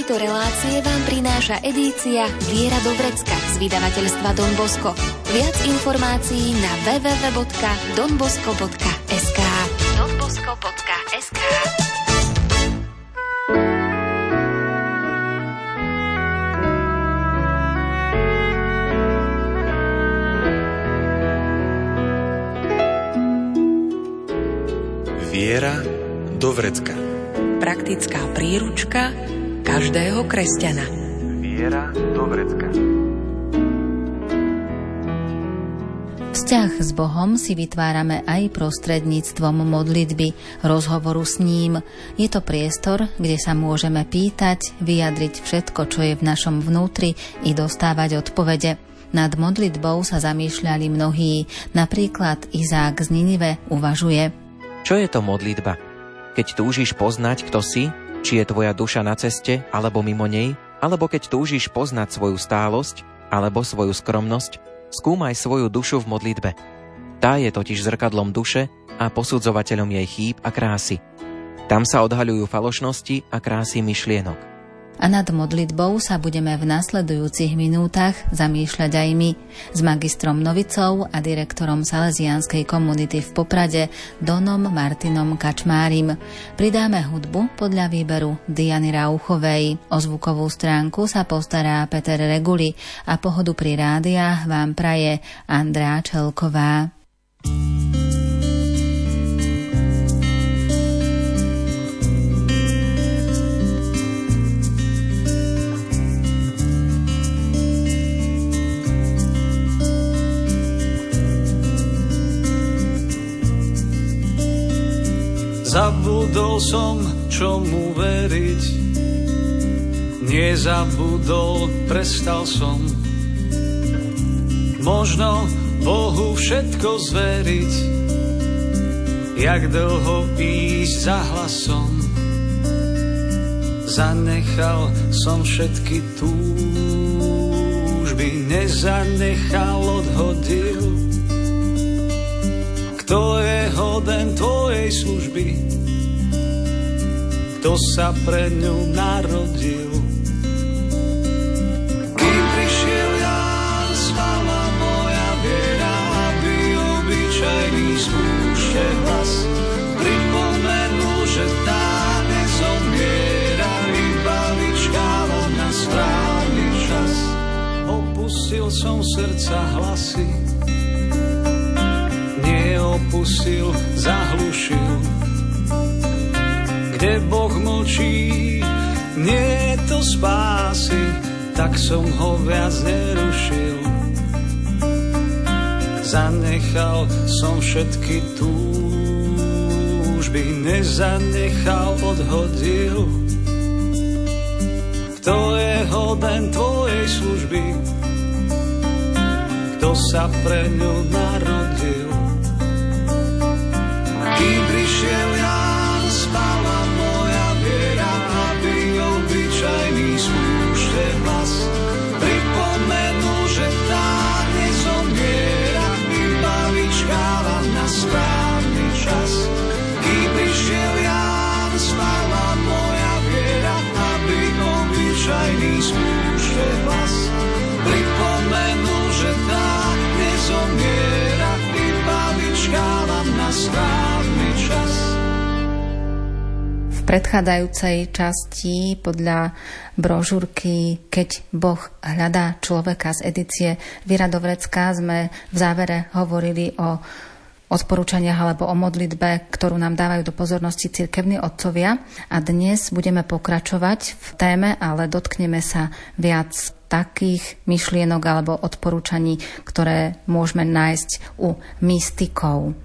tejto relácie vám prináša edícia Viera do vrecka z vydavateľstva Don Bosco. Viac informácií na www.donbosco.sk. Viera do vrecka. Praktická príručka každého kresťana. Viera do vrecka. Vzťah s Bohom si vytvárame aj prostredníctvom modlitby, rozhovoru s ním. Je to priestor, kde sa môžeme pýtať, vyjadriť všetko, čo je v našom vnútri i dostávať odpovede. Nad modlitbou sa zamýšľali mnohí, napríklad Izák z Ninive uvažuje. Čo je to modlitba? Keď túžiš poznať, kto si, či je tvoja duša na ceste, alebo mimo nej, alebo keď túžiš poznať svoju stálosť, alebo svoju skromnosť, skúmaj svoju dušu v modlitbe. Tá je totiž zrkadlom duše a posudzovateľom jej chýb a krásy. Tam sa odhaľujú falošnosti a krásy myšlienok. A nad modlitbou sa budeme v nasledujúcich minútach zamýšľať aj my s magistrom Novicou a direktorom Salesianskej komunity v Poprade Donom Martinom Kačmárim. Pridáme hudbu podľa výberu Diany Rauchovej. O zvukovú stránku sa postará Peter Reguli a pohodu pri rádiách vám praje Andrea Čelková. Zabudol som, čomu veriť, nezabudol, prestal som. Možno Bohu všetko zveriť, jak dlho ísť za hlasom. Zanechal som všetky túžby, nezanechal, odhodil. Kto je hoden tvojej služby? Kto sa pre ňu narodil? Kým prišiel Ján, spala moja viera, aby obyčajný spúšte hlas. Pripomenul, že tá nezomiera, iba vyčkáva na správny čas. Opustil som srdca hlasy, neopusil, zahlušil. Kde Boh mlčí, nie je to spásy, tak som ho viac nerušil. Zanechal som všetky túžby, nezanechal, odhodil. Kto je hoden tvojej služby? Kto sa pre ňu narodil? Kým prišiel Ján, spala moja viera, aby obyčajný spúšte hlas. Pripomenul, že tá nezomiera, iba vyčkáva na správny čas. Kým prišiel Ján, spala moja viera, aby obyčajný spúšte hlas. Pripomenul, že tá nezomiera, iba vyčkáva na správny čas. V predchádzajúcej časti podľa brožúrky Keď Boh hľadá človeka z edície Viera do vrecka sme v závere hovorili o odporúčaniach alebo o modlitbe, ktorú nám dávajú do pozornosti cirkevní otcovia. A dnes budeme pokračovať v téme, ale dotkneme sa viac takých myšlienok alebo odporúčaní, ktoré môžeme nájsť u mystikov.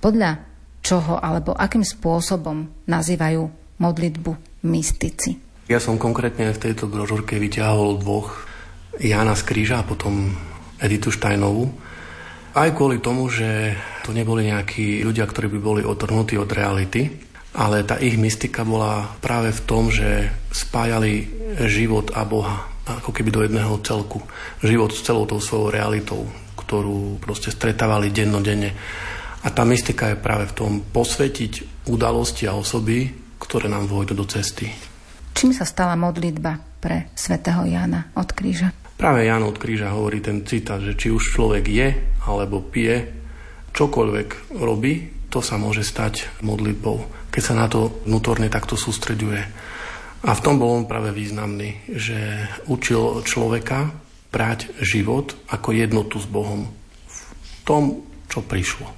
Podľa čoho alebo akým spôsobom nazývajú modlitbu mystici? Ja som konkrétne v tejto brožúrke vyťahol dvoch, Jána z Kríža a potom Editu Steinovú. Aj kvôli tomu, že to neboli nejakí ľudia, ktorí by boli odtrhnutí od reality, ale tá ich mystika bola práve v tom, že spájali život a Boha ako keby do jedného celku. Život s celou tou svojou realitou, ktorú proste stretávali dennodenne. A tá mystika je práve v tom posvetiť udalosti a osoby, ktoré nám vôjdu do cesty. Čím sa stala modlitba pre svätého Jána od Kríža? Práve Ján od Kríža hovorí ten citát, že či už človek je alebo pije, čokoľvek robí, to sa môže stať modlitbou, keď sa na to vnútorne takto sústreďuje. A v tom bol on práve významný, že učil človeka brať život ako jednotu s Bohom v tom, čo prišlo.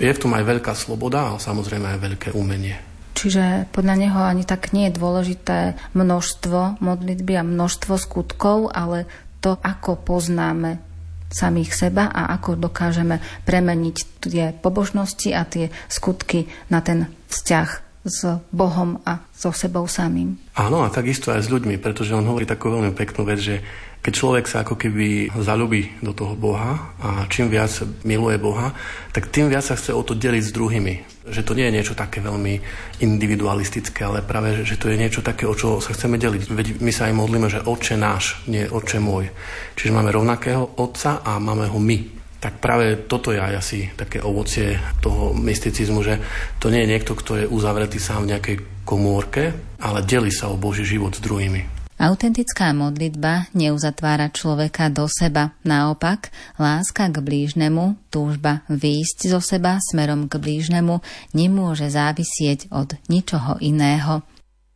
Je v tom aj veľká sloboda, ale samozrejme aj veľké umenie. Čiže podľa neho ani tak nie je dôležité množstvo modlitby a množstvo skutkov, ale to, ako poznáme samých seba a ako dokážeme premeniť tie pobožnosti a tie skutky na ten vzťah s Bohom a so sebou samým. Áno, a takisto aj s ľuďmi, pretože on hovorí takú veľmi peknú vec, že keď človek sa ako keby zaľúbi do toho Boha a čím viac miluje Boha, tak tým viac sa chce o to deliť s druhými. Že to nie je niečo také veľmi individualistické, ale práve, že to je niečo také, o čo sa chceme deliť. Veď my sa aj modlíme, že Otče náš, nie Otče môj. Čiže máme rovnakého Otca a máme ho my. Tak práve toto je aj asi také ovocie toho mysticizmu, že to nie je niekto, kto je uzavretý sám v nejakej komórke, ale delí sa o Boží život s druhými. Autentická modlitba neuzatvára človeka do seba. Naopak, láska k blížnemu, túžba výjsť zo seba smerom k blížnemu nemôže závisieť od ničoho iného.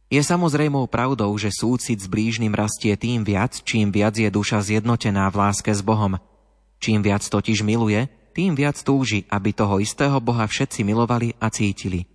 Je samozrejmou pravdou, že súcit s blížnym rastie tým viac, čím viac je duša zjednotená v láske s Bohom. Čím viac totiž miluje, tým viac túži, aby toho istého Boha všetci milovali a cítili.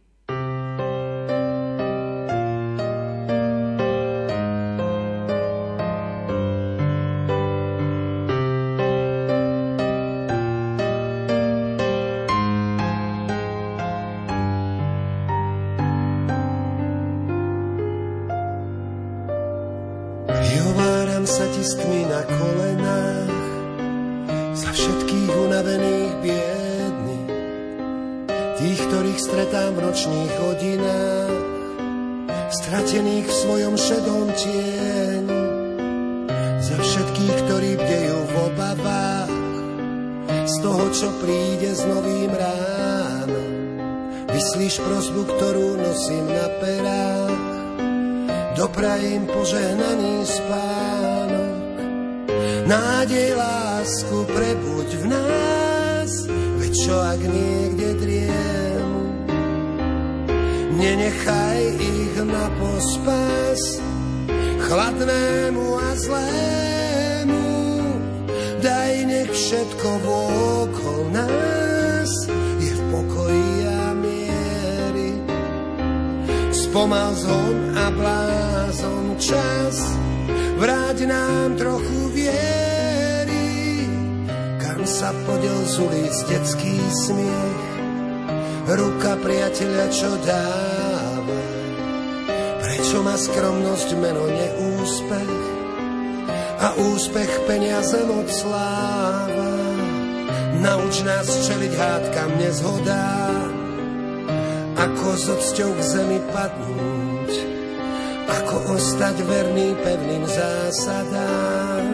Pomal zhon a blázon čas, vráť nám trochu viery. Kam sa podiel z ulic detský smiech, ruka priateľa, čo dáva. Prečo má skromnosť meno neúspech a úspech peniaze moc sláva? Nauč nás čeliť hádkam nezhodám, ako s odsťou k zemi padnúť, ako ostať verný pevným zásadám,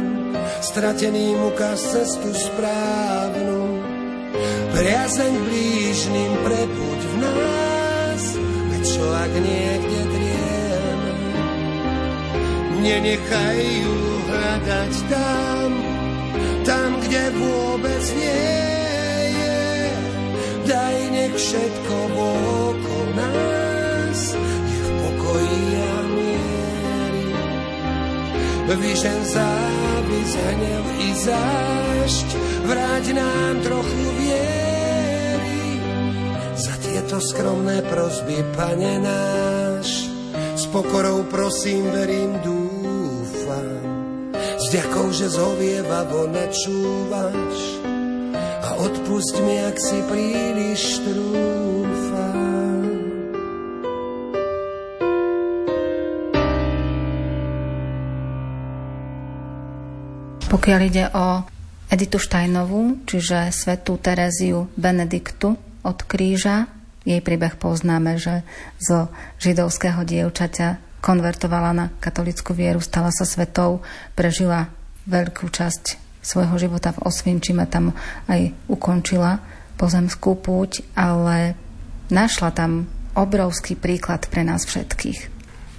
strateným ukáž cestu správnu. Priazeň blížnym prebuď v nás, veď čo ak niekde drieme, nenechaj ju hľadať tam, kde vôbec nie. Daj, nech všetko okolo nás je v pokoji a miery. Vyžen závis, hnev i zášť, vráť nám trochu viery. Za tieto skromné prosby, Pane náš, s pokorou prosím, verím, dúfam. S ďakou, že zhovievavo načúvaš, a odpusť mi, ak si príliš trúfam. Pokiaľ ide o Editu Steinovú, čiže svätú Teréziu Benediktu od Kríža, jej príbeh poznáme, že zo židovského dievčaťa konvertovala na katolícku vieru, stala sa svetou, prežila veľkú časť svojho života v Osvienčime, tam aj ukončila pozemskú púť, ale našla tam obrovský príklad pre nás všetkých.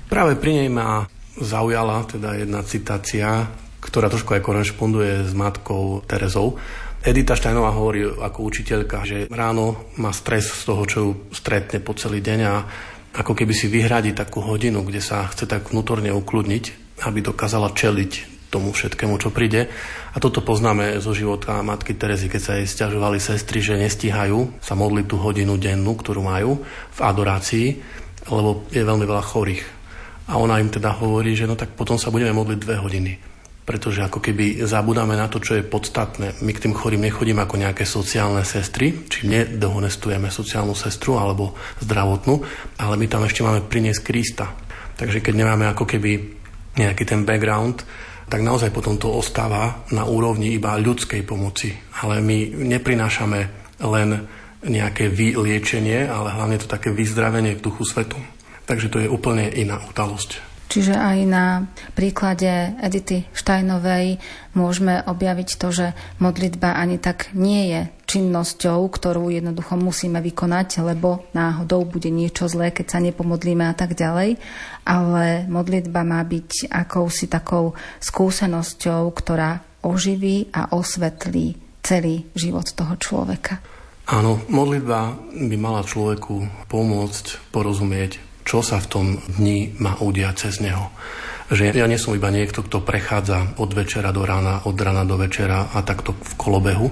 Práve pri nej má zaujala teda jedna citácia, ktorá trošku aj korešponduje s matkou Terezou. Edita Steinová hovorí ako učiteľka, že ráno má stres z toho, čo ju stretne po celý deň a ako keby si vyhradí takú hodinu, kde sa chce tak vnútorne ukludniť, aby dokázala čeliť tomu všetkému, čo príde. A toto poznáme zo života matky Terezy, keď sa jej sťažovali sestry, že nestíhajú sa modliť tú hodinu dennú, ktorú majú v adorácii, lebo je veľmi veľa chorých. A ona im teda hovorí, že no tak potom sa budeme modliť 2 hodiny, pretože ako keby zabudáme na to, čo je podstatné. My k tým chorým nechodíme ako nejaké sociálne sestry, či nedohonestujeme sociálnu sestru alebo zdravotnú, ale my tam ešte máme priniesť Krista. Takže keď nemáme ako keby nejaký ten background, tak naozaj potom to ostáva na úrovni iba ľudskej pomoci. Ale my neprinášame len nejaké vyliečenie, ale hlavne to také vyzdravenie v duchu svetu. Takže to je úplne iná udalosť. Čiže aj na príklade Edity Steinovej môžeme objaviť to, že modlitba ani tak nie je činnosťou, ktorú jednoducho musíme vykonať, lebo náhodou bude niečo zlé, keď sa nepomodlíme a tak ďalej. Ale modlitba má byť akousi takou skúsenosťou, ktorá oživí a osvetlí celý život toho človeka. Áno, modlitba by mala človeku pomôcť porozumieť, čo sa v tom dni má udiať cez neho. Že ja nie som iba niekto, kto prechádza od večera do rána, od rána do večera a takto v kolobehu,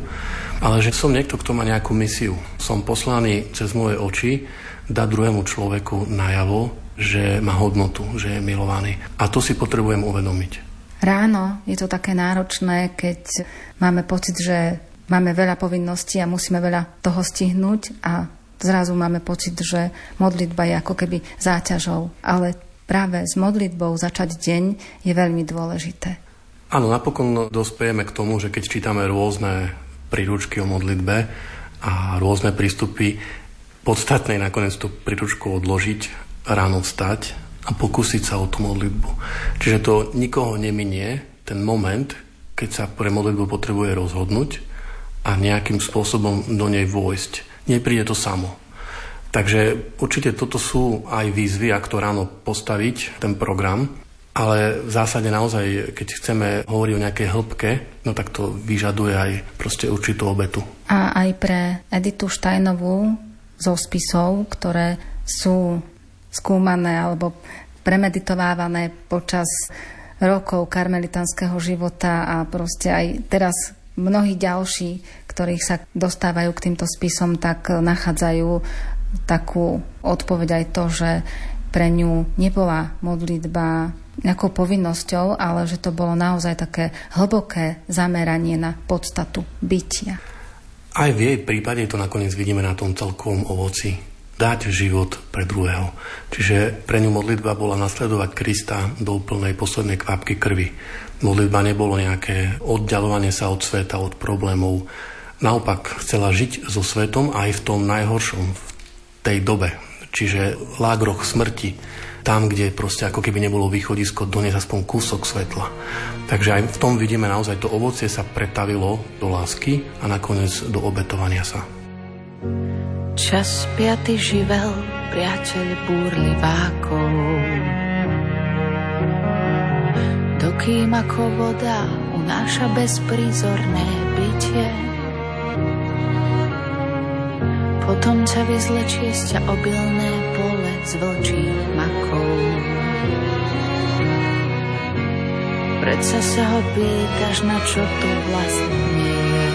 ale že som niekto, kto má nejakú misiu. Som poslaný cez moje oči dať druhému človeku najavo, že má hodnotu, že je milovaný. A to si potrebujem uvedomiť. Ráno je to také náročné, keď máme pocit, že máme veľa povinností a musíme veľa toho stihnúť a zrazu máme pocit, že modlitba je ako keby záťažou, ale práve s modlitbou začať deň je veľmi dôležité. Áno, napokon dospejeme k tomu, že keď čítame rôzne príručky o modlitbe a rôzne prístupy, podstatné nakoniec tú príručku odložiť, ráno vstať a pokúsiť sa o tú modlitbu. Čiže to nikoho neminie, ten moment, keď sa pre modlitbu potrebuje rozhodnúť a nejakým spôsobom do nej vojsť. Nepríde to samo. Takže určite toto sú aj výzvy, ako ráno postaviť ten program, ale v zásade naozaj, keď chceme hovoriť o nejakej hĺbke, no tak to vyžaduje aj proste určitú obetu. A aj pre Editu Steinovú zo spisov, ktoré sú skúmané alebo premeditovávané počas rokov karmelitánskeho života a proste aj teraz mnohí ďalší, ktorých sa dostávajú k týmto spisom, tak nachádzajú takú odpoveď aj to, že pre ňu nebola modlitba nejakou povinnosťou, ale že to bolo naozaj také hlboké zameranie na podstatu bytia. Aj v jej prípade to nakoniec vidíme na tom celkovom ovoci. Dať život pre druhého. Čiže pre ňu modlitba bola nasledovať Krista do úplnej poslednej kvapky krvi. Modlitba nebolo nejaké oddialovanie sa od sveta, od problémov. Naopak, chcela žiť so svetom aj v tom najhoršom, v tej dobe. Čiže lágroch smrti, tam, kde proste ako keby nebolo východisko, doniesť aspoň kúsok svetla. Takže aj v tom vidíme naozaj, to ovocie sa pretavilo do lásky a nakoniec do obetovania sa. Čas piaty živel, priateľ búrlivákov, dokým ako voda unáša bezprízorné bytie. Potom ťa vyzlečie z ťa obilné pole z vlčích makov. Predsa sa ho pýtaš, na čo tu vlastne je.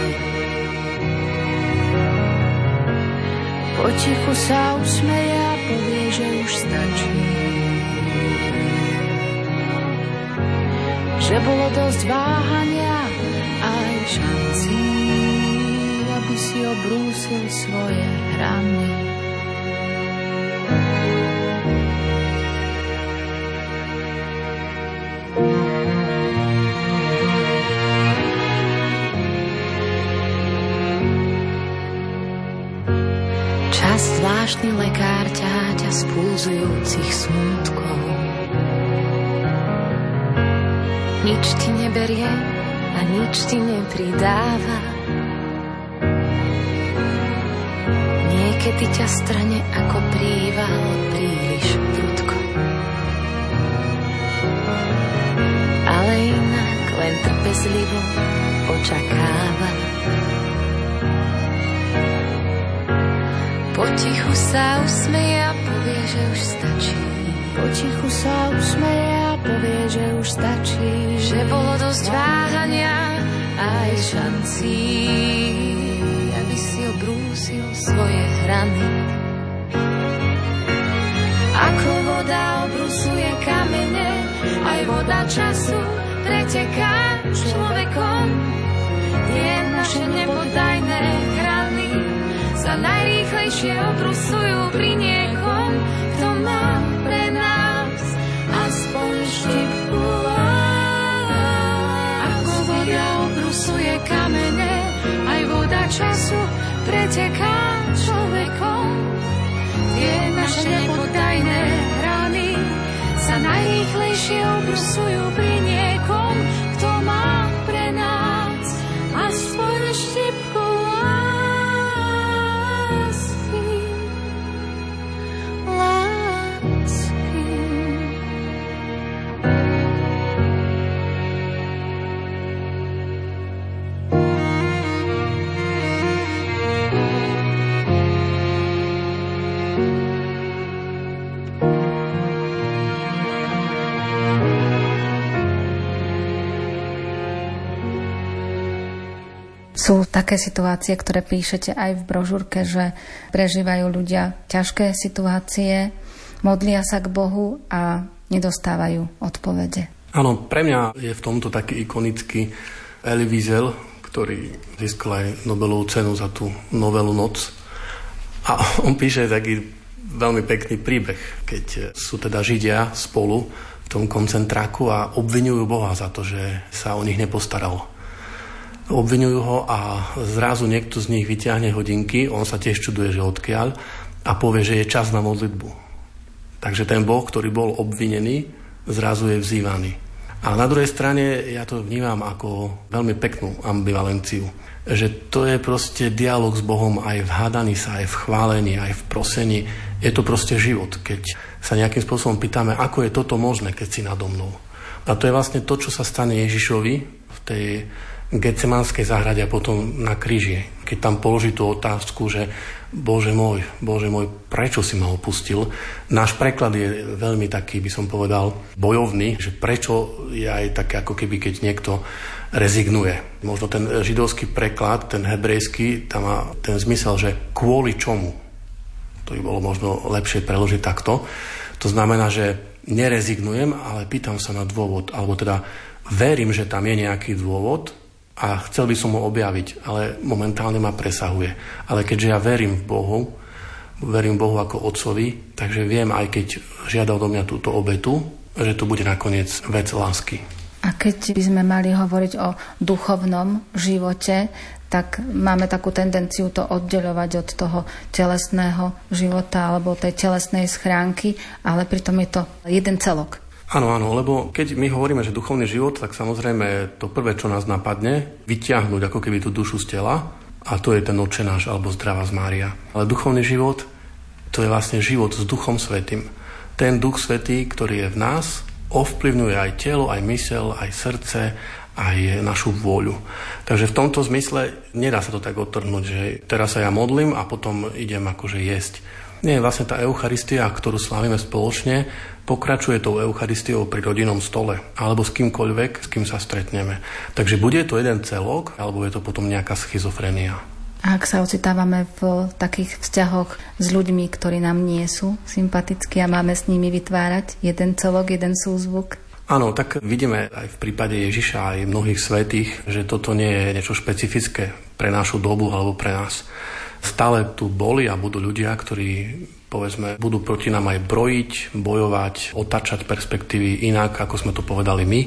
Potichu sa usmeje a povie, že už stačí. Že bolo dosť váhania a aj šancí, aby si obrúsil svoje hrany. Zvláštny lekár ťaťa z pulzujúcich smutkov. Nič ti neberie a nič ti nepridáva. Niekedy ťa strane ako príval príliš prudko. trpezlivo očakáva. Potichu sa usmeje a povie, že už stačí. Potichu sa usmeje a povie, že už stačí. Že bolo dosť váhania a aj šancí, aby si obrúsil svoje hrany. Ako voda obrusuje kamene, aj voda času preteká človekom. Tie naše nepodajné hrany sa najrýchlejšie obrusujú pri niekom, kto má pre nás aspoň štipku. Ako voda obrusuje kamene, aj voda času preteká človekom. Tie naše nepodajné hrany sa najrýchlejšie obrusujú pri niekom, kto má pre nás aspoň štipku lásky, lásky. Sú také situácie, ktoré píšete aj v brožúrke, že prežívajú ľudia ťažké situácie, modlia sa k Bohu a nedostávajú odpovede. Áno, pre mňa je v tomto taký ikonický Elie Wiesel, ktorý získal aj Nobelovú cenu za tú novelu Noc. A on píše taký veľmi pekný príbeh, keď sú teda Židia spolu v tom koncentráku a obviňujú Boha za to, že sa o nich nepostaral. Obvinujú ho a zrazu niekto z nich vyťahne hodinky, on sa tiež čuduje, že odkiaľ, a povie, že je čas na modlitbu. Takže ten Boh, ktorý bol obvinený, zrazu je vzývaný. A na druhej strane ja to vnímam ako veľmi peknú ambivalenciu, že to je proste dialog s Bohom aj v hádaní sa, aj v chválení, aj v prosení. Je to proste život, keď sa nejakým spôsobom pýtame, ako je toto možné, keď si nado mnou. A to je vlastne to, čo sa stane Ježišovi v tej Getsemanskej záhrade a potom na kríži, keď tam položí tú otázku, že Bože môj, prečo si ma opustil? Náš preklad je veľmi taký, by som povedal, bojovný, že prečo je aj také, ako keby keď niekto rezignuje. Možno ten židovský preklad, ten hebrejský, tam má ten zmysel, že kvôli čomu? To by bolo možno lepšie preložiť takto. To znamená, že nerezignujem, ale pýtam sa na dôvod, alebo teda verím, že tam je nejaký dôvod, a chcel by som ho objaviť, ale momentálne ma presahuje. Ale keďže ja verím Bohu ako Otcovi, takže viem, aj keď žiada odo mňa túto obetu, že to bude nakoniec vec lásky. A keď by sme mali hovoriť o duchovnom živote, tak máme takú tendenciu to oddeľovať od toho telesného života alebo tej telesnej schránky, ale pritom je to jeden celok. Áno, lebo keď my hovoríme, že duchovný život, tak samozrejme to prvé, čo nás napadne, vyťahnuť ako keby tú dušu z tela, a to je ten Otče náš alebo Zdravás Mária. Ale duchovný život, to je vlastne život s Duchom Svätým. Ten Duch Svätý, ktorý je v nás, ovplyvňuje aj telo, aj myseľ, aj srdce, aj našu vôľu. Takže v tomto zmysle nedá sa to tak odtrhnúť, že teraz sa ja modlím a potom idem akože jesť. Nie, vlastne tá Eucharistia, ktorú slávime spoločne, pokračuje tou Eucharistiou pri rodinnom stole alebo s kýmkoľvek, s kým sa stretneme. Takže bude to jeden celok, alebo je to potom nejaká schizofrenia. Ak sa ocitávame v takých vzťahoch s ľuďmi, ktorí nám nie sú sympatickí a máme s nimi vytvárať jeden celok, jeden súzvuk? Áno, tak vidíme aj v prípade Ježiša aj mnohých svätých, že toto nie je niečo špecifické pre našu dobu alebo pre nás. Stále tu boli a budú ľudia, ktorí, povedzme, budú proti nám aj brojiť, bojovať, otáčať perspektívy inak, ako sme to povedali my.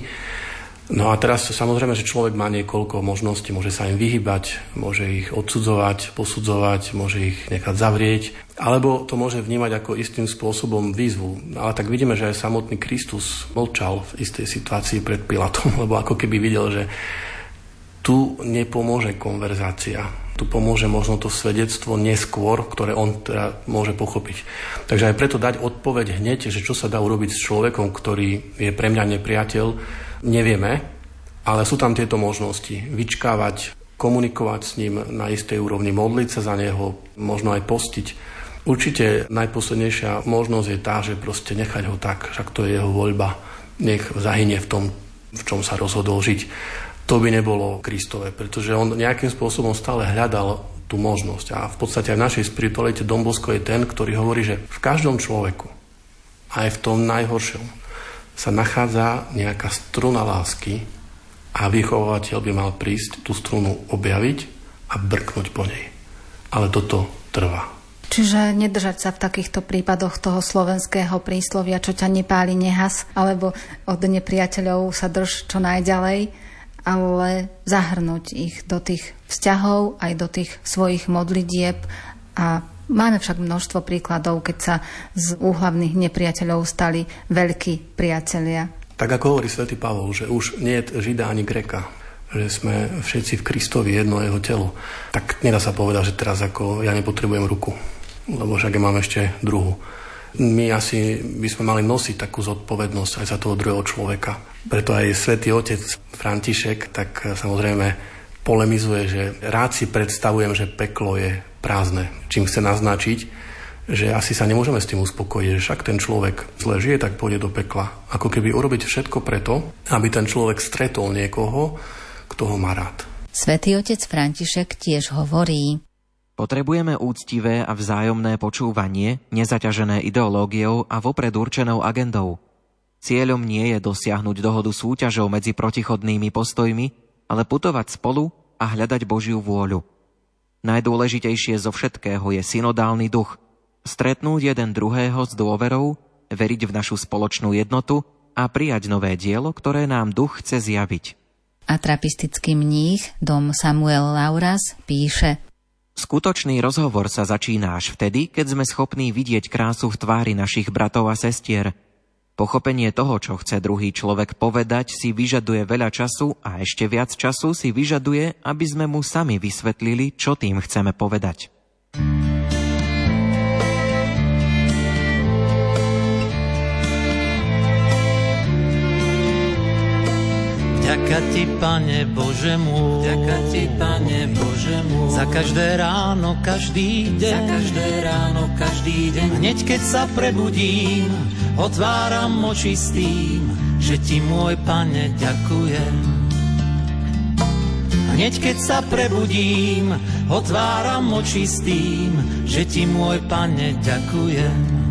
No a teraz samozrejme, že človek má niekoľko možností, môže sa im vyhybať, môže ich odsudzovať, posudzovať, môže ich nechať zavrieť, alebo to môže vnímať ako istým spôsobom výzvu. Ale tak vidíme, že aj samotný Kristus mlčal v istej situácii pred Pilatom, lebo ako keby videl, že tu nepomôže konverzácia. Tu pomôže možno to svedectvo neskôr, ktoré on teda môže pochopiť. Takže aj preto dať odpoveď hneď, že čo sa dá urobiť s človekom, ktorý je pre mňa nepriateľ, nevieme, Ale sú tam tieto možnosti. Vyčkávať, komunikovať s ním na istej úrovni, modliť sa za neho, možno aj postiť. Určite najposlednejšia možnosť je tá, že proste nechať ho tak, však to je jeho voľba. Nech zahynie v tom, v čom sa rozhodol žiť. To by nebolo Kristové, pretože on nejakým spôsobom stále hľadal tú možnosť. A v podstate aj v našej spiritualite Don Bosco je ten, ktorý hovorí, že v každom človeku, aj v tom najhoršom, sa nachádza nejaká struna lásky a vychovateľ by mal prísť tú strunu objaviť a brknúť po nej. Ale toto trvá. Čiže nedržať sa v takýchto prípadoch toho slovenského príslovia, čo ťa nepáli, nehas, alebo od nepriateľov sa drž čo najďalej, ale zahrnúť ich do tých vzťahov, aj do tých svojich modlitieb. A máme však množstvo príkladov, keď sa z úhlavných nepriateľov stali veľkí priatelia. Tak ako hovorí svätý Pavol, že už nie je Žida ani Gréka, že sme všetci v Kristovi, jedno jeho telo, tak nedá sa povedať, že teraz ako ja nepotrebujem ruku, lebo však ja mám ešte druhú. My asi by sme mali nosiť takú zodpovednosť aj za toho druhého človeka. Preto aj svätý otec František tak samozrejme polemizuje, že rád si predstavujem, že peklo je prázdne. Čím chce naznačiť, že asi sa nemôžeme s tým uspokojiť, že však ten človek zle žije, tak pôjde do pekla. Ako keby urobiť všetko preto, aby ten človek stretol niekoho, kto ho má rád. Svätý otec František tiež hovorí: potrebujeme úctivé a vzájomné počúvanie, nezaťažené ideológiou a vopred určenou agendou. Cieľom nie je dosiahnuť dohodu súťažou medzi protichodnými postojmi, ale putovať spolu a hľadať Božiu vôľu. Najdôležitejšie zo všetkého je synodálny duch. Stretnúť jeden druhého s dôverou, veriť v našu spoločnú jednotu a prijať nové dielo, ktoré nám duch chce zjaviť. Atrapistický mních dom Samuel Lauras píše: skutočný rozhovor sa začína až vtedy, keď sme schopní vidieť krásu v tvári našich bratov a sestier. Pochopenie toho, čo chce druhý človek povedať, si vyžaduje veľa času a ešte viac času si vyžaduje, aby sme mu sami vysvetlili, čo tým chceme povedať. Vďaka ti, Pane Bože môj, vďaka ti, Pane Bože môj, za každé ráno, každý deň, za každé ráno, každý deň. Hneď keď sa prebudím, otváram oči s tým, že ti, môj Pane, ďakujem. Hneď keď sa prebudím, otváram oči s tým, že ti, môj Pane, ďakujem.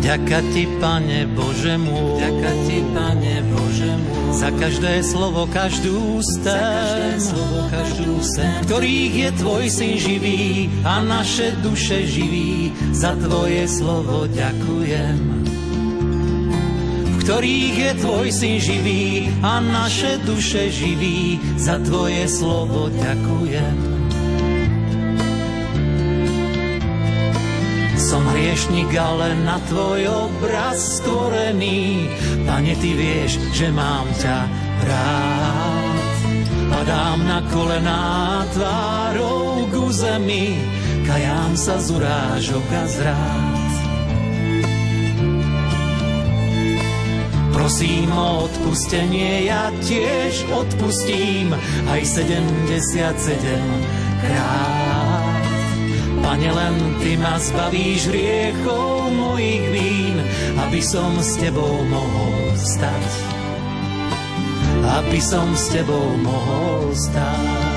Vďaka ti, Pane Bože môj, vďaka ti, Pane Bože môj, za každé slovo, každú sen, ktorých je tvoj syn živý a naše duše živí, za tvoje slovo ďakujem. V ktorých je tvoj syn živý a naše duše živí, za tvoje slovo ďakujem. Som hriešnik, ale na tvoj obraz stvorený, Pane, ty vieš, že mám ťa rád. Padám na kolená tvárou k zemi, kajám sa z urážok a zrád. Prosím o odpustenie, ja tiež odpustím aj 77 krát. Pane, len ty ma zbavíš hriechov mojich vín, aby som s tebou mohol stať. Aby som s tebou mohol stať.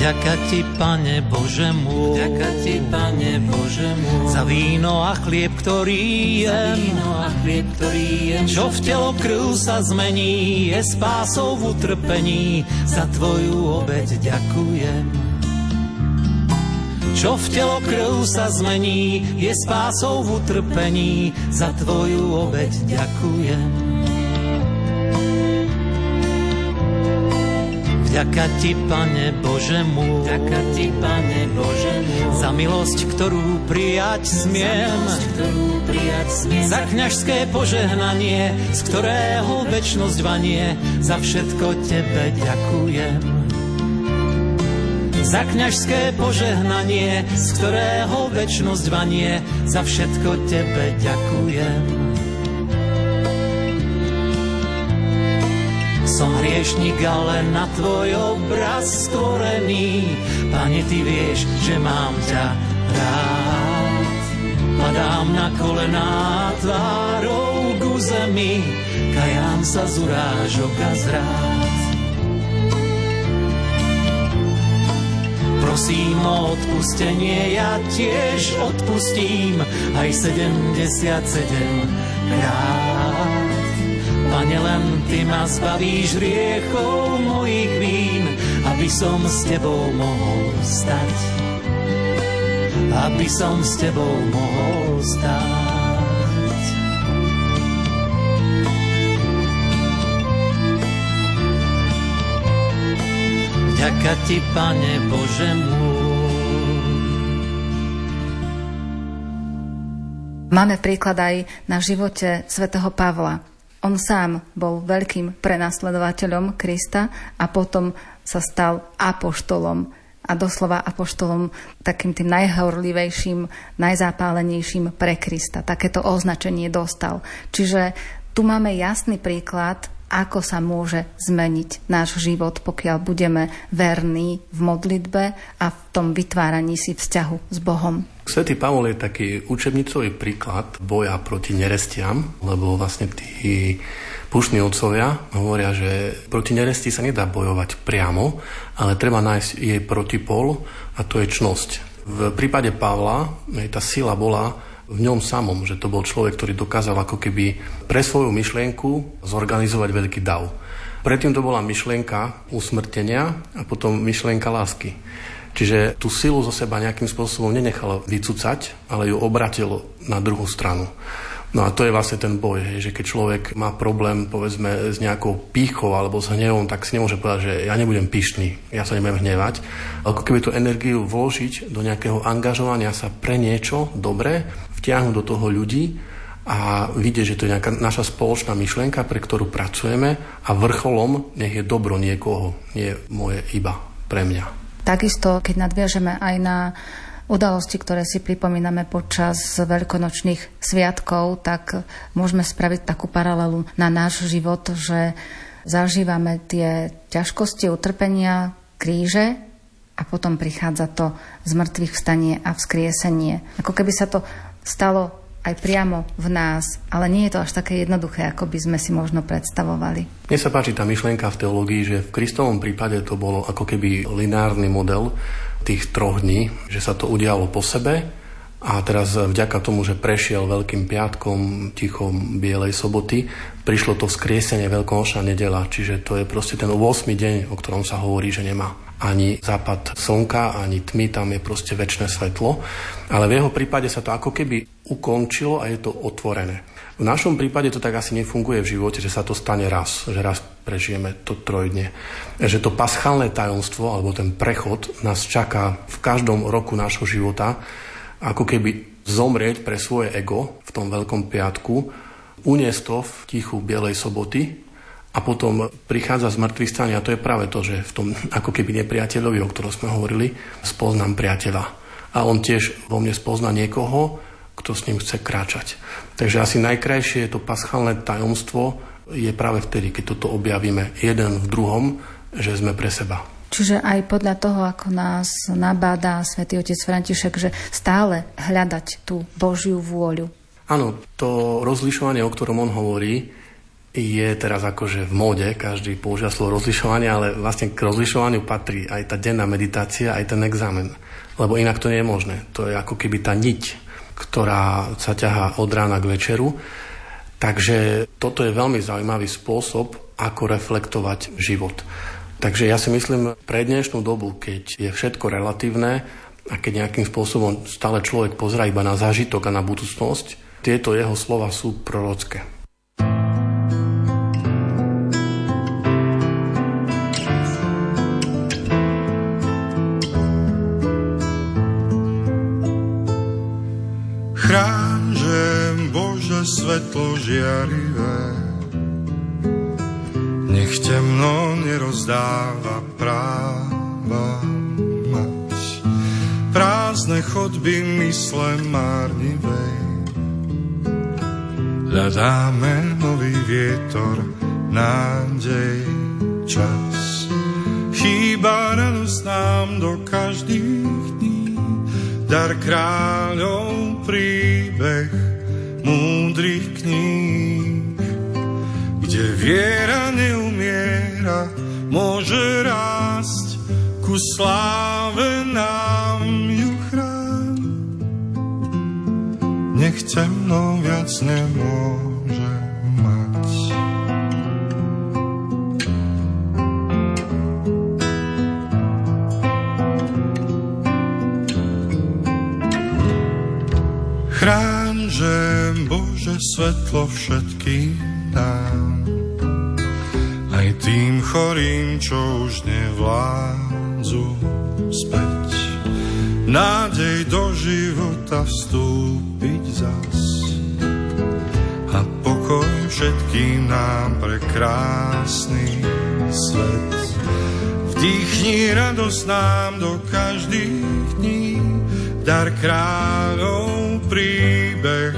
Vďaka ti, Pane Bože môj, vďaka ti, Pane Bože môj, za víno a chlieb, ktorý jem, čo v telo krv sa zmení, je spásou v utrpení, za tvoju obeť ďakujem. Čo v telo krv sa zmení, je spásou v utrpení, za tvoju obeť ďakujem. Vďaka ti, Pane Bože môj, vďaka ti, Pane Bože môj, za milosť, ktorú prijať smiem, za kňažské požehnanie, z ktorého večnosť vanie, za všetko tebe ďakujem. za kňažské požehnanie, z ktorého večnosť vanie, za všetko tebe ďakujem. Som hriešnik, ale na tvoj obraz stvorený, Pane, ty vieš, že mám ťa rád. Padám na kolená tvárou ku zemi, kajám sa z urážok a zrád. Prosím o odpustenie, ja tiež odpustím aj 77 krát. Pane, len ty ma zbavíš hriechov mojich vín, aby som s tebou mohol stať. Aby som s tebou mohol stať. Ďaká ti, Pane Bože môj. Máme príklad aj na živote svätého Pavla. On sám bol veľkým prenasledovateľom Krista a potom sa stal apoštolom. A doslova apoštolom, takým tým najhorlivejším, najzápálenejším pre Krista. Takéto označenie dostal. Čiže tu máme jasný príklad, ako sa môže zmeniť náš život, pokiaľ budeme verní v modlitbe a v tom vytváraní si vzťahu s Bohom. Svätý Pavol je taký učebnicový príklad boja proti nerestiam, lebo vlastne tí púštni otcovia hovoria, že proti neresti sa nedá bojovať priamo, ale treba nájsť jej protipol a to je čnosť. V prípade Pavla tá sila bola v ňom samom, že to bol človek, ktorý dokázal ako keby pre svoju myšlienku zorganizovať veľký dav. Predtým to bola myšlienka usmrtenia a potom myšlienka lásky. Čiže tú silu zo seba nejakým spôsobom nenechal vycucať, ale ju obratil na druhú stranu. No a to je vlastne ten boj, že keď človek má problém, povedzme, s nejakou pýchou alebo s hnevom, tak si nemôže povedať, že ja nebudem pyšný, ja sa nebudem hnevať. Ako keby tú energiu vložiť do nejakého angažovania sa pre niečo dobré, vtiahnuť do toho ľudí a vidieť, že to je nejaká naša spoločná myšlienka, pre ktorú pracujeme a vrcholom nech je dobro niekoho, nie moje iba pre mňa. Takisto, keď nadviažeme aj na udalosti, ktoré si pripomíname počas veľkonočných sviatkov, tak môžeme spraviť takú paralelu na náš život, že zažívame tie ťažkosti, utrpenia, kríže a potom prichádza to zmŕtvychvstanie a vzkriesenie. Ako keby sa to stalo aj priamo v nás, ale nie je to až také jednoduché, ako by sme si možno predstavovali. Mne sa páči tá myšlienka v teológii, že v Kristovom prípade to bolo ako keby lineárny model tých 3 dní, že sa to udialo po sebe a teraz vďaka tomu, že prešiel Veľkým piatkom, tichom Bielej soboty, prišlo to vzkriesenie Veľkonočná nedeľa, čiže to je proste ten 8. deň, o ktorom sa hovorí, že nemá ani západ slnka, ani tmy, tam je proste večné svetlo. Ale v jeho prípade sa to ako keby ukončilo a je to otvorené. V našom prípade to tak asi nefunguje v živote, že sa to stane raz, že raz prežijeme to 3 dne. Že to paschálne tajomstvo, alebo ten prechod nás čaká v každom roku nášho života, ako keby zomrieť pre svoje ego v tom Veľkom piatku, uniesť to v tichu Bielej soboty, a potom prichádza zmŕtvychvstanie a to je práve to, že v tom ako keby nepriateľovi, o ktorom sme hovorili, spoznám priateľa. A on tiež vo mne spozná niekoho, kto s ním chce kráčať. Takže asi najkrajšie je to paschálne tajomstvo je práve vtedy, keď toto objavíme jeden v druhom, že sme pre seba. Čiže aj podľa toho, ako nás nabáda svätý otec František, že stále hľadať tú Božiu vôľu. Áno, to rozlišovanie, o ktorom on hovorí, je teraz akože v móde, každý používa slovo rozlišovanie, ale vlastne k rozlišovaniu patrí aj tá denná meditácia, aj ten examen. Lebo inak to nie je možné. To je ako keby tá niť, ktorá sa ťahá od rána k večeru. Takže toto je veľmi zaujímavý spôsob, ako reflektovať život. Takže ja si myslím, pre dnešnú dobu, keď je všetko relatívne a keď nejakým spôsobom stále človek pozerá iba na zážitok a na budúcnosť, tieto jeho slova sú prorocké. Chrážem Bože svetlo žiarivé, nech temno nerozdáva práva ma. hudby mysle márnivej. Hľadáme nový vietor, nádej, čas. Chýba radosť nám do každých dní, dar kráľov, príbeh múdrych kníh, kde viera neumiera, môže rásť, ku sláve nám ju chráň. Nech temno viac nemôže mať. Chráňže, Bože, svetlo všetkým nám, aj tým chorým, čo už nevládzu späť. Nádej do života vstúpiť zas a pokoj všetkým nám pre krásny svet. Vdýchni radosť nám do každých dní, dar kráľov, príbeh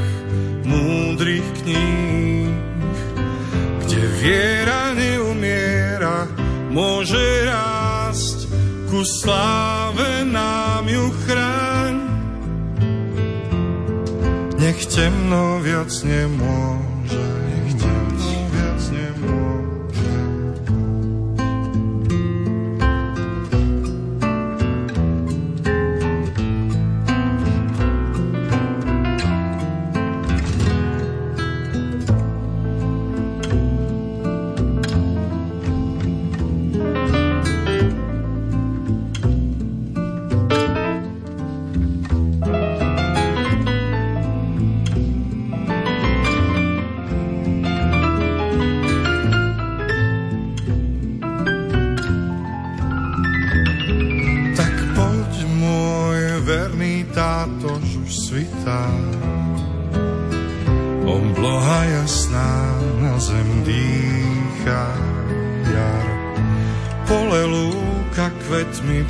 múdrych kníh, kde viera neumiera, môže rásť, ku sláve nám ju chráň. Nech temno viac nemôže, nech temno viac nemôže.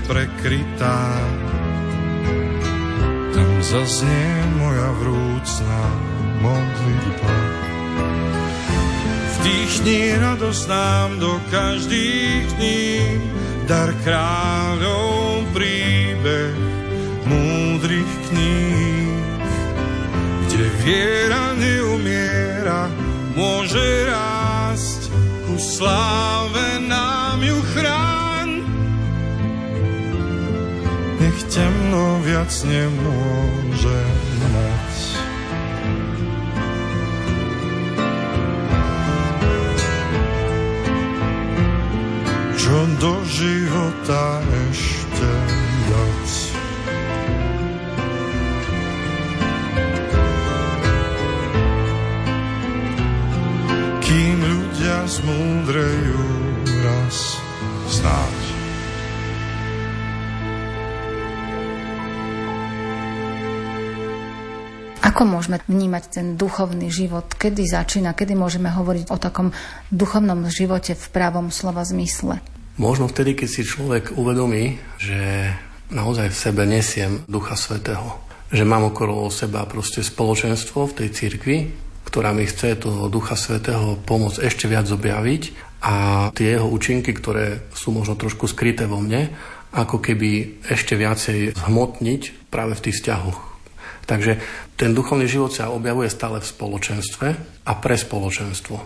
Prekrytá, tam zaznie moja vrúcna modlitba. Vdýchni radosť nám do každých dní, dar kráľov, príbeh múdrych kníh, kde viera neumiera, môže rásť, ku sláve nám ju chráň. Nech temno viac nemôže mať. Čo do života ešte dať? Kým ľudia zmúdrejú raz znáť. Ako môžeme vnímať ten duchovný život? Kedy začína? Kedy môžeme hovoriť o takom duchovnom živote v pravom slova zmysle? Možno vtedy, keď si človek uvedomí, že naozaj v sebe nesiem Ducha Svätého. Že mám okolo seba proste spoločenstvo v tej cirkvi, ktorá mi chce toho Ducha Svätého pomôcť ešte viac objaviť a tie jeho účinky, ktoré sú možno trošku skryté vo mne, ako keby ešte viacej zhmotniť práve v tých vzťahoch. Takže ten duchovný život sa objavuje stále v spoločenstve a pre spoločenstvo.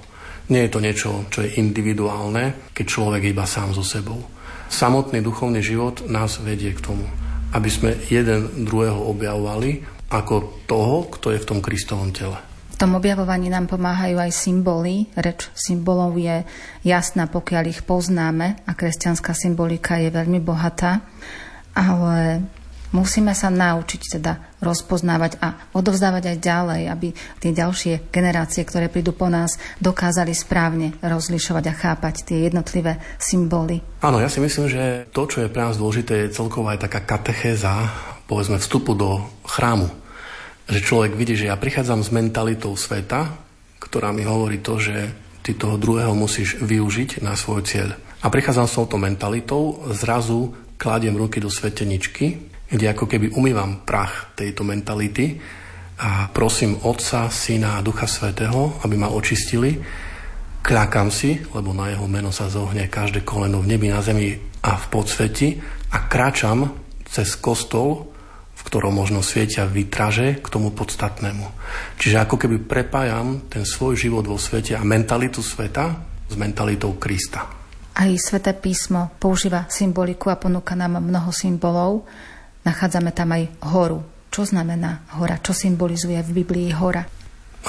Nie je to niečo, čo je individuálne, keď človek je iba sám so sebou. Samotný duchovný život nás vedie k tomu, aby sme jeden druhého objavovali ako toho, kto je v tom Kristovom tele. V tom objavovaní nám pomáhajú aj symboly. Reč symbolov je jasná, pokiaľ ich poznáme, a kresťanská symbolika je veľmi bohatá, ale musíme sa naučiť teda rozpoznávať a odovzdávať aj ďalej, aby tie ďalšie generácie, ktoré prídu po nás, dokázali správne rozlišovať a chápať tie jednotlivé symboly. Áno, ja si myslím, že to, čo je pre nás dôležité, je celkovo aj taká katechéza, povedzme, vstupu do chrámu. Že človek vidí, že ja prichádzam s mentalitou sveta, ktorá mi hovorí to, že ty toho druhého musíš využiť na svoj cieľ. A prichádzam s touto mentalitou, zrazu kladiem ruky do sveteničky, kde ako keby umývam prach tejto mentality a prosím Otca, Syna a Ducha Svätého, aby ma očistili. Kľakám si, lebo na jeho meno sa zohne každé koleno v nebi, na zemi a v podsveti, a kráčam cez kostol, v ktorom možno svietia výtraže, k tomu podstatnému. Čiže ako keby prepájam ten svoj život vo svete a mentalitu sveta s mentalitou Krista. Aj Sväté písmo používa symboliku a ponúka nám mnoho symbolov. Nachádzame tam aj horu. Čo znamená hora? Čo symbolizuje v Biblii hora?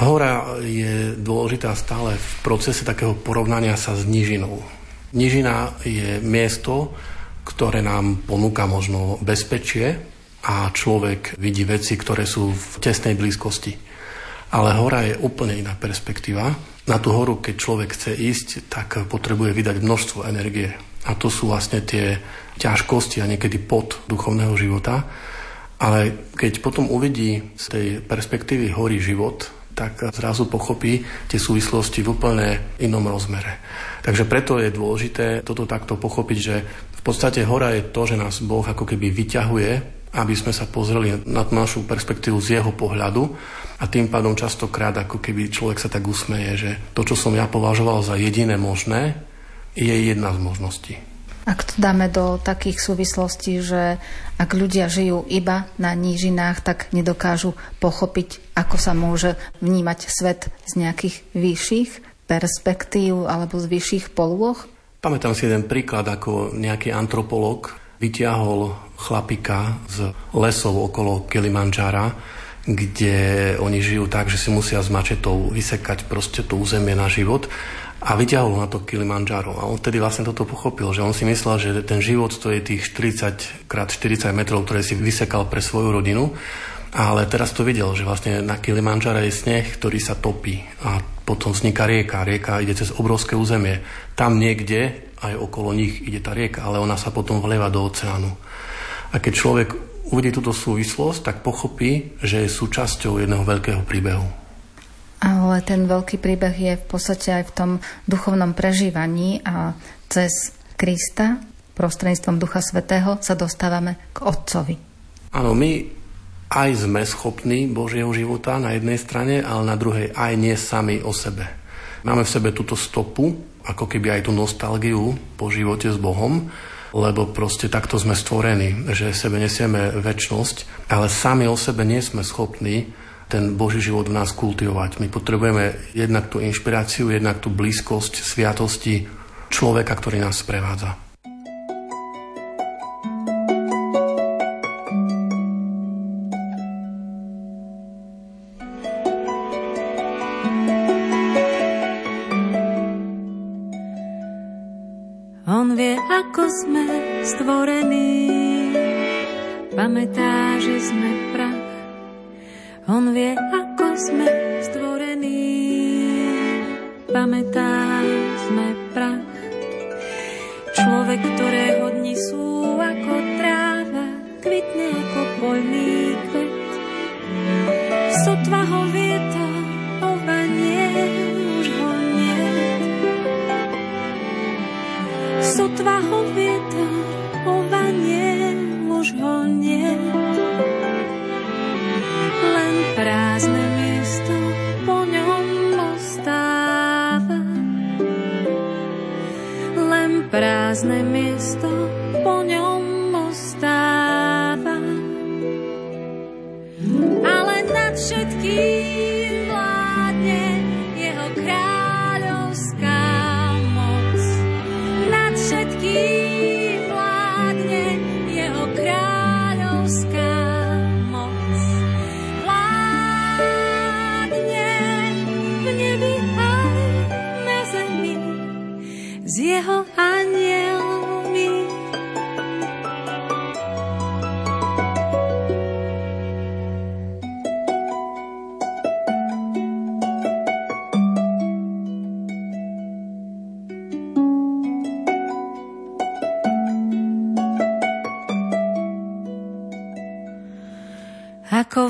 Hora je dôležitá stále v procese takého porovnania sa s nižinou. Nižina je miesto, ktoré nám ponúka možno bezpečie a človek vidí veci, ktoré sú v tesnej blízkosti. Ale hora je úplne iná perspektíva. Na tú horu, keď človek chce ísť, tak potrebuje vydať množstvo energie. A to sú vlastne tie ťažkosti a niekedy pot duchovného života. Ale keď potom uvidí z tej perspektívy hory život, tak zrazu pochopí tie súvislosti v úplne inom rozmere. Takže preto je dôležité toto takto pochopiť, že v podstate hora je to, že nás Boh ako keby vyťahuje, aby sme sa pozreli na našu perspektívu z jeho pohľadu, a tým pádom častokrát ako keby človek sa tak usmeje, že to, čo som ja považoval za jediné možné, je jedna z možností. Ak to dáme do takých súvislostí, že ak ľudia žijú iba na nížinách, tak nedokážu pochopiť, ako sa môže vnímať svet z nejakých vyšších perspektív alebo z vyšších polôh. Pamätám si jeden príklad, ako nejaký antropológ vytiahol chlapika z lesov okolo Kilimandžára, kde oni žijú tak, že si musia s mačetou vysekať proste to územie na život. A vyťahol na to Kilimandžáro. A on vtedy vlastne toto pochopil, že on si myslel, že ten život stojí tých 40x40 metrov, ktoré si vysekal pre svoju rodinu. Ale teraz to videl, že vlastne na Kilimandžáre je sneh, ktorý sa topí. A potom vzniká rieka. Rieka ide cez obrovské územie. Tam niekde, aj okolo nich, ide tá rieka, ale ona sa potom vlieva do oceánu. A keď človek uvidí túto súvislosť, tak pochopí, že je súčasťou jedného veľkého príbehu. Ale ten veľký príbeh je v podstate aj v tom duchovnom prežívaní a cez Krista, prostredníctvom Ducha Svätého, sa dostávame k Otcovi. Áno, my aj sme schopní Božieho života na jednej strane, ale na druhej aj nie sami o sebe. Máme v sebe túto stopu, ako keby aj tú nostalgiu po živote s Bohom, lebo proste takto sme stvorení, že sebe nesieme večnosť, ale sami o sebe nie sme schopní ten Boží život v nás kultivovať. My potrebujeme jednak tú inšpiráciu, jednak tú blízkosť sviatosti človeka, ktorý nás sprevádza. On vie, ako sme stvorení, pamätá, že sme prach. On vie, ako sme stvorení, pamätá, sme prach. Človek, ktorého dni sú ako tráva, kvitne ako polný kvet. Sotva ho vieta, oba nie, už ho nie. Sotva ho vieta, oba nie, už ho nie. Len prázdne miesto po ňom ostáva. Len prázdne miesto po ňom ostáva. Ale nad všetkým vládne jeho kráľovská moc. Nad všetkým vládne jeho kráľovská. S jeho anielmi. Ako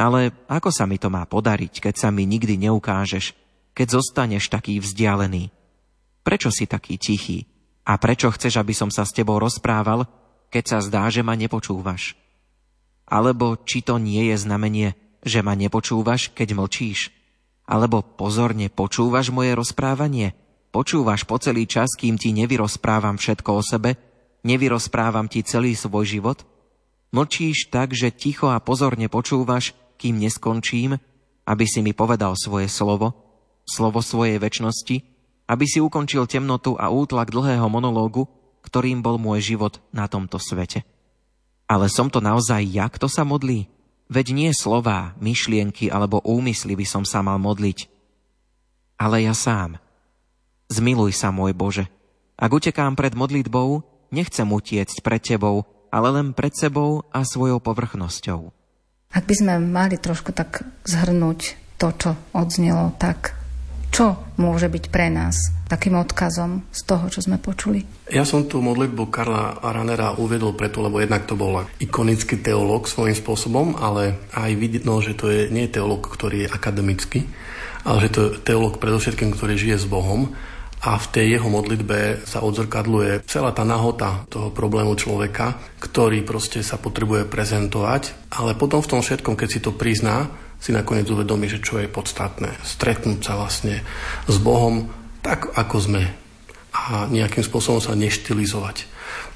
Ale ako sa mi to má podariť, keď sa mi nikdy neukážeš, keď zostaneš taký vzdialený? Prečo si taký tichý? A prečo chceš, aby som sa s tebou rozprával, keď sa zdá, že ma nepočúvaš? Alebo či to nie je znamenie, že ma nepočúvaš, keď mlčíš? Alebo pozorne počúvaš moje rozprávanie? Počúvaš po celý čas, kým ti nevyrozprávam všetko o sebe? Nevyrozprávam ti celý svoj život? Mlčíš tak, že ticho a pozorne počúvaš, kým neskončím, aby si mi povedal svoje slovo, slovo svojej večnosti, aby si ukončil temnotu a útlak dlhého monológu, ktorým bol môj život na tomto svete. Ale som to naozaj ja, kto sa modlí? Veď nie slová, myšlienky alebo úmysly by som sa mal modliť. Ale ja sám. Zmiluj sa, môj Bože. Ak utekám pred modlitbou, nechcem utiecť pred tebou, ale len pred sebou a svojou povrchnosťou. Ak by sme mali trošku tak zhrnúť to, čo odznelo, tak čo môže byť pre nás takým odkazom z toho, čo sme počuli? Ja som tú modlitbu Karla Rahnera uvedol preto, lebo jednak to bol ikonický teológ svojím spôsobom, ale aj vidno, že to je, nie je teológ, ktorý je akademický, ale že to je teológ predovšetkým, ktorý žije s Bohom, a v tej jeho modlitbe sa odzrkadluje celá tá nahota toho problému človeka, ktorý proste sa potrebuje prezentovať, ale potom v tom všetkom, keď si to prizná, si nakoniec uvedomí, že čo je podstatné. Stretnúť sa vlastne s Bohom tak, ako sme, a nejakým spôsobom sa neštilizovať.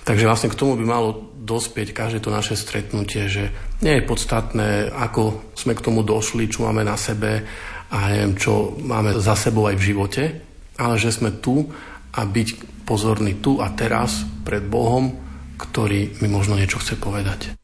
Takže vlastne k tomu by malo dospieť každé to naše stretnutie, že nie je podstatné, ako sme k tomu došli, čo máme na sebe a neviem, čo máme za sebou aj v živote, ale že sme tu a byť pozorní tu a teraz pred Bohom, ktorý mi možno niečo chce povedať.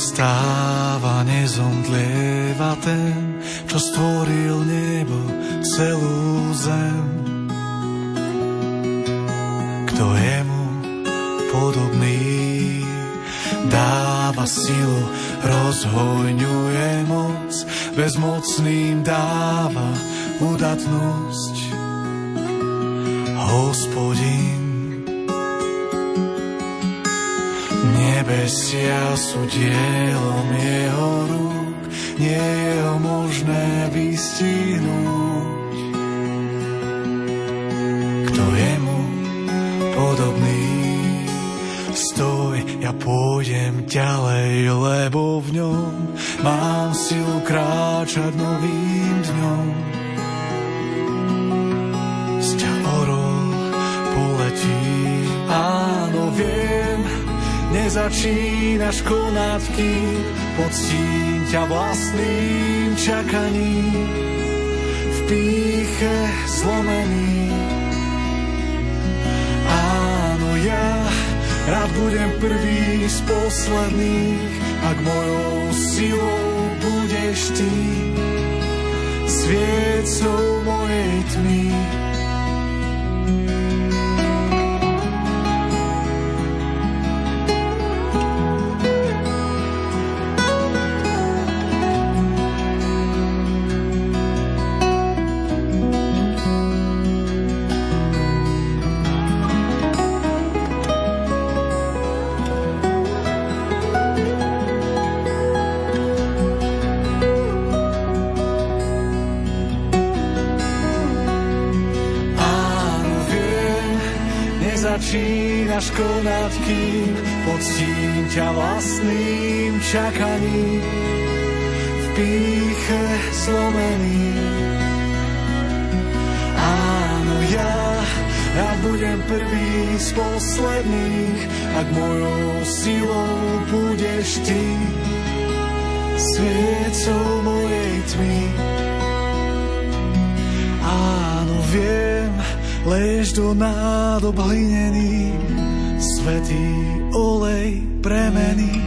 Stáva, nezomdlieva ten, čo stvoril nebo, celú zem. Kto je mu podobný, dáva silu, rozhojňuje moc, bezmocným dáva udatnosť. Hospodin, nebesia sú dielom jeho rúk, nie je ho možné vystihnúť. Kto je mu podobný? Stoj, ja pôjdem ďalej, lebo v ňom mám silu kráčať novým dňom. Sťa orol poletí, áno, viem, nezačínaš konať, kým poctím ťa vlastným čakaním, v pýche zlomený. Áno, ja rád budem prvý z posledných, ak mojou silou budeš ty, sviecou mojej tmy. začínaš konať, kým poctím ťa vlastným čakaním, v pýche zlomený. Áno, ja budem prvý z posledných, ak mojou silou budeš ty, sviecou mojej tmy. Áno, viem, lež do nádob hlinený, svätý olej premení,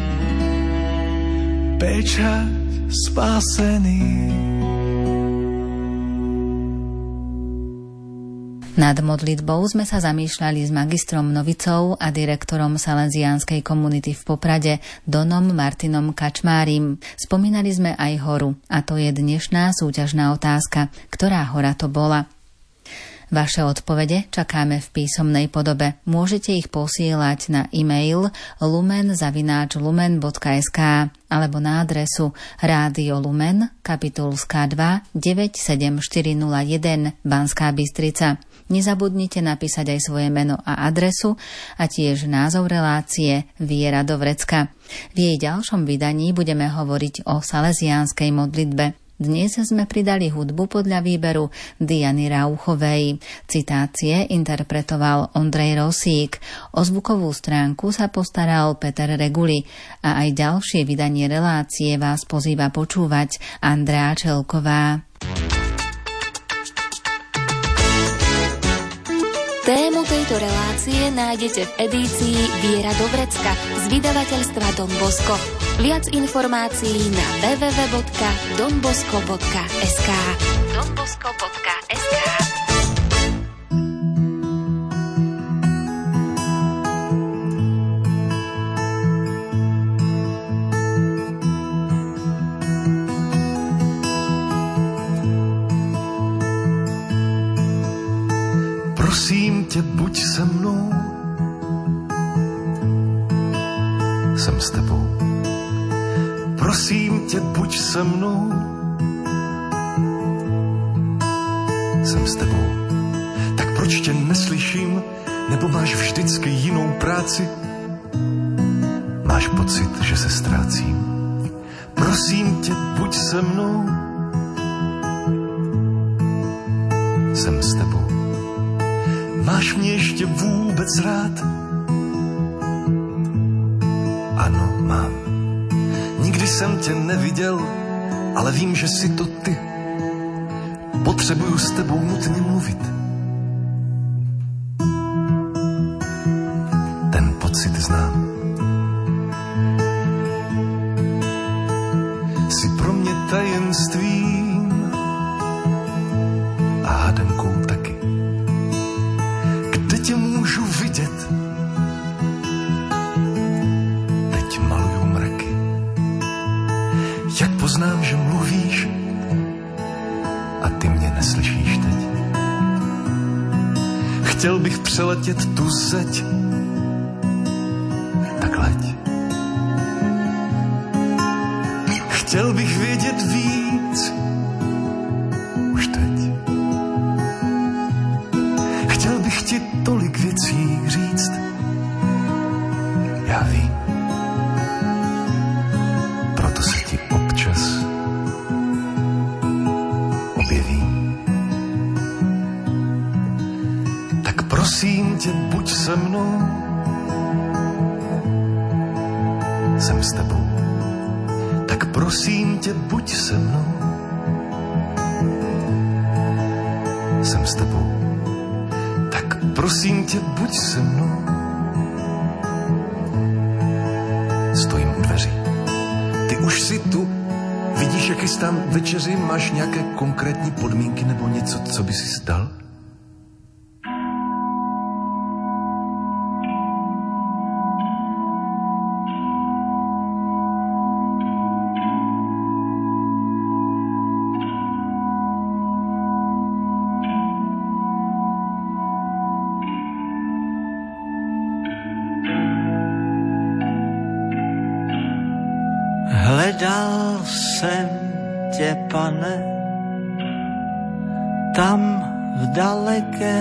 pečať spasený. Nad modlitbou sme sa zamýšľali s magistrom Novicou a direktorom Salesiánskej komunity v Poprade, Donom Martinom Kačmárim. Spomínali sme aj horu, a to je dnešná súťažná otázka, ktorá hora to bola. Vaše odpovede čakáme v písomnej podobe. Môžete ich posielať na e-mail lumen@lumen.sk alebo na adresu Rádio Lumen, Kapitulská 2 97401 Banská Bystrica. Nezabudnite napísať aj svoje meno a adresu a tiež názov relácie Viera do vrecka. V jej ďalšom vydaní budeme hovoriť o salesiánskej modlitbe. Dnes sme pridali hudbu podľa výberu Diany Rauchovej. Citácie interpretoval Ondrej Rosík. O zvukovú stránku sa postaral Peter Reguli. A aj ďalšie vydanie relácie vás pozýva počúvať Andrea Čelková. Tému tejto relácie nájdete v edícii Viera do vrecka z vydavateľstva Don Bosco. Viac informácií na www.donbosco.sk. Prosím tě, buď se mnou, jsem s tebou. Prosím tě, buď se mnou, jsem s tebou. Tak proč tě neslyším, nebo máš vždycky jinou práci? Máš pocit, že se ztrácím. Prosím tě, buď se mnou, jsem s tebou. Máš mě ještě vůbec rád? Ano, mám. Nikdy jsem tě neviděl, ale vím, že jsi to ty. Potřebuju s tebou nutně mluvit. Ten pocit znám. Jsi pro mě tajemstvím a hádankou taky. Teď můžu vidět, teď maluju mraky. Jak poznám, že mluvíš a ty mě neslyšíš teď. Chtěl bych přeletět tu zeď, tak leď. Chtěl bych vědět víc, už teď. Chtěl bych ti tolik věcí říct, já vím, proto se ti občas objevím. Tak prosím tě, buď se mnou, jsem s tebou. Tak prosím tě, buď se mnou, jsem s tebou. Prosím tě, buď se mnou. Stojím u dveří. Ty už si tu. Vidíš, jak chystám večeři? Máš nějaké konkrétní podmínky nebo něco, co by si dal? Hledal jsem tě, pane, tam v daleké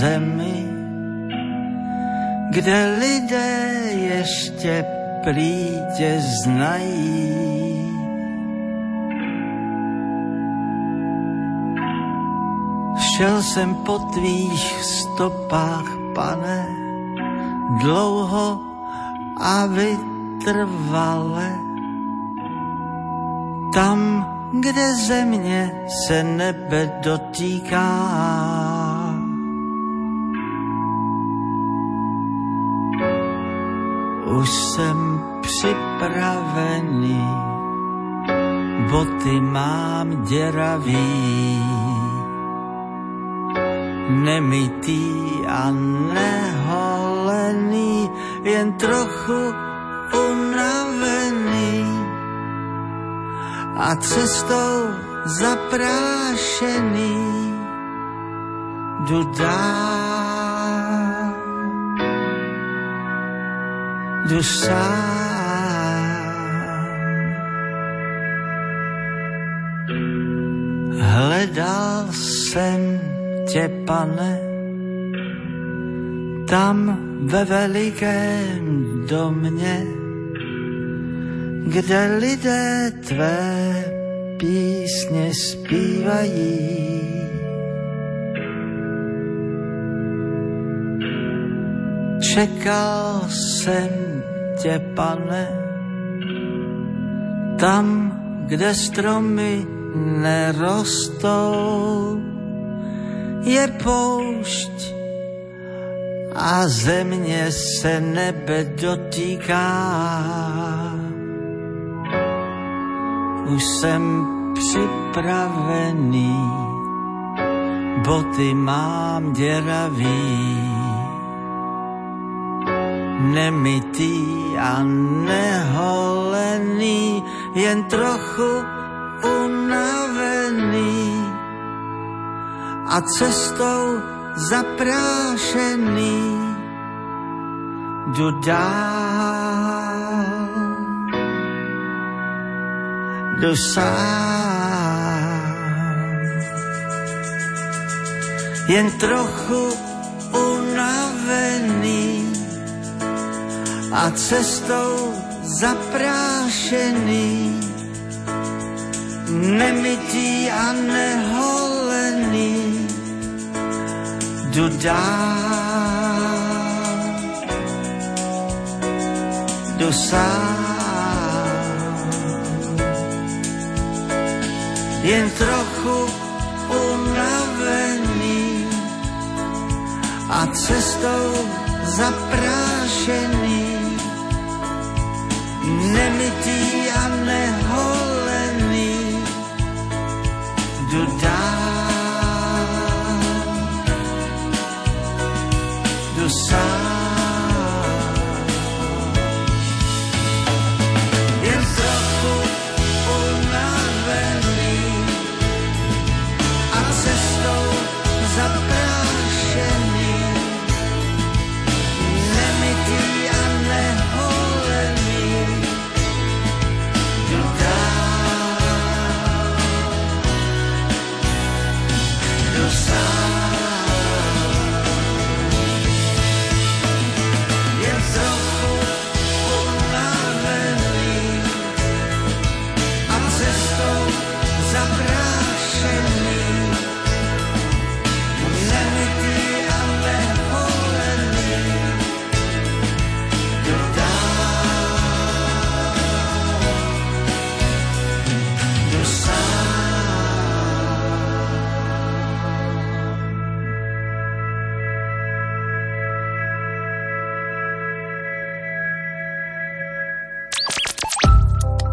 zemi, kde lidé ještě prý tě znají. Šel jsem po tvých stopách, pane, dlouho a vytrvale. Tam, kde země se nebe dotýká. Už jsem připravený, boty mám děravý, nemytý a neholený, jen trochu unavený a cestou zaprášený, jdu dál, jdu sám. Hledal jsem tě, pane, tam ve velikém domě, kde lidé tvé písně zpívají. Čekal jsem tě, pane, tam, kde stromy nerostou, je poušť a země se nebe dotýká. Už jsem připravený, boty mám děravý, nemytý a neholený, jen trochu unavený a cestou zaprášený, jdu dál, jdu sám. Jen trochu unavený a cestou zaprášený, nemytý a neholený, jdu dál, jdu sám. Jen trochu unavený a cestou zaprášený, nemytý a neholený, jdu dál, sám.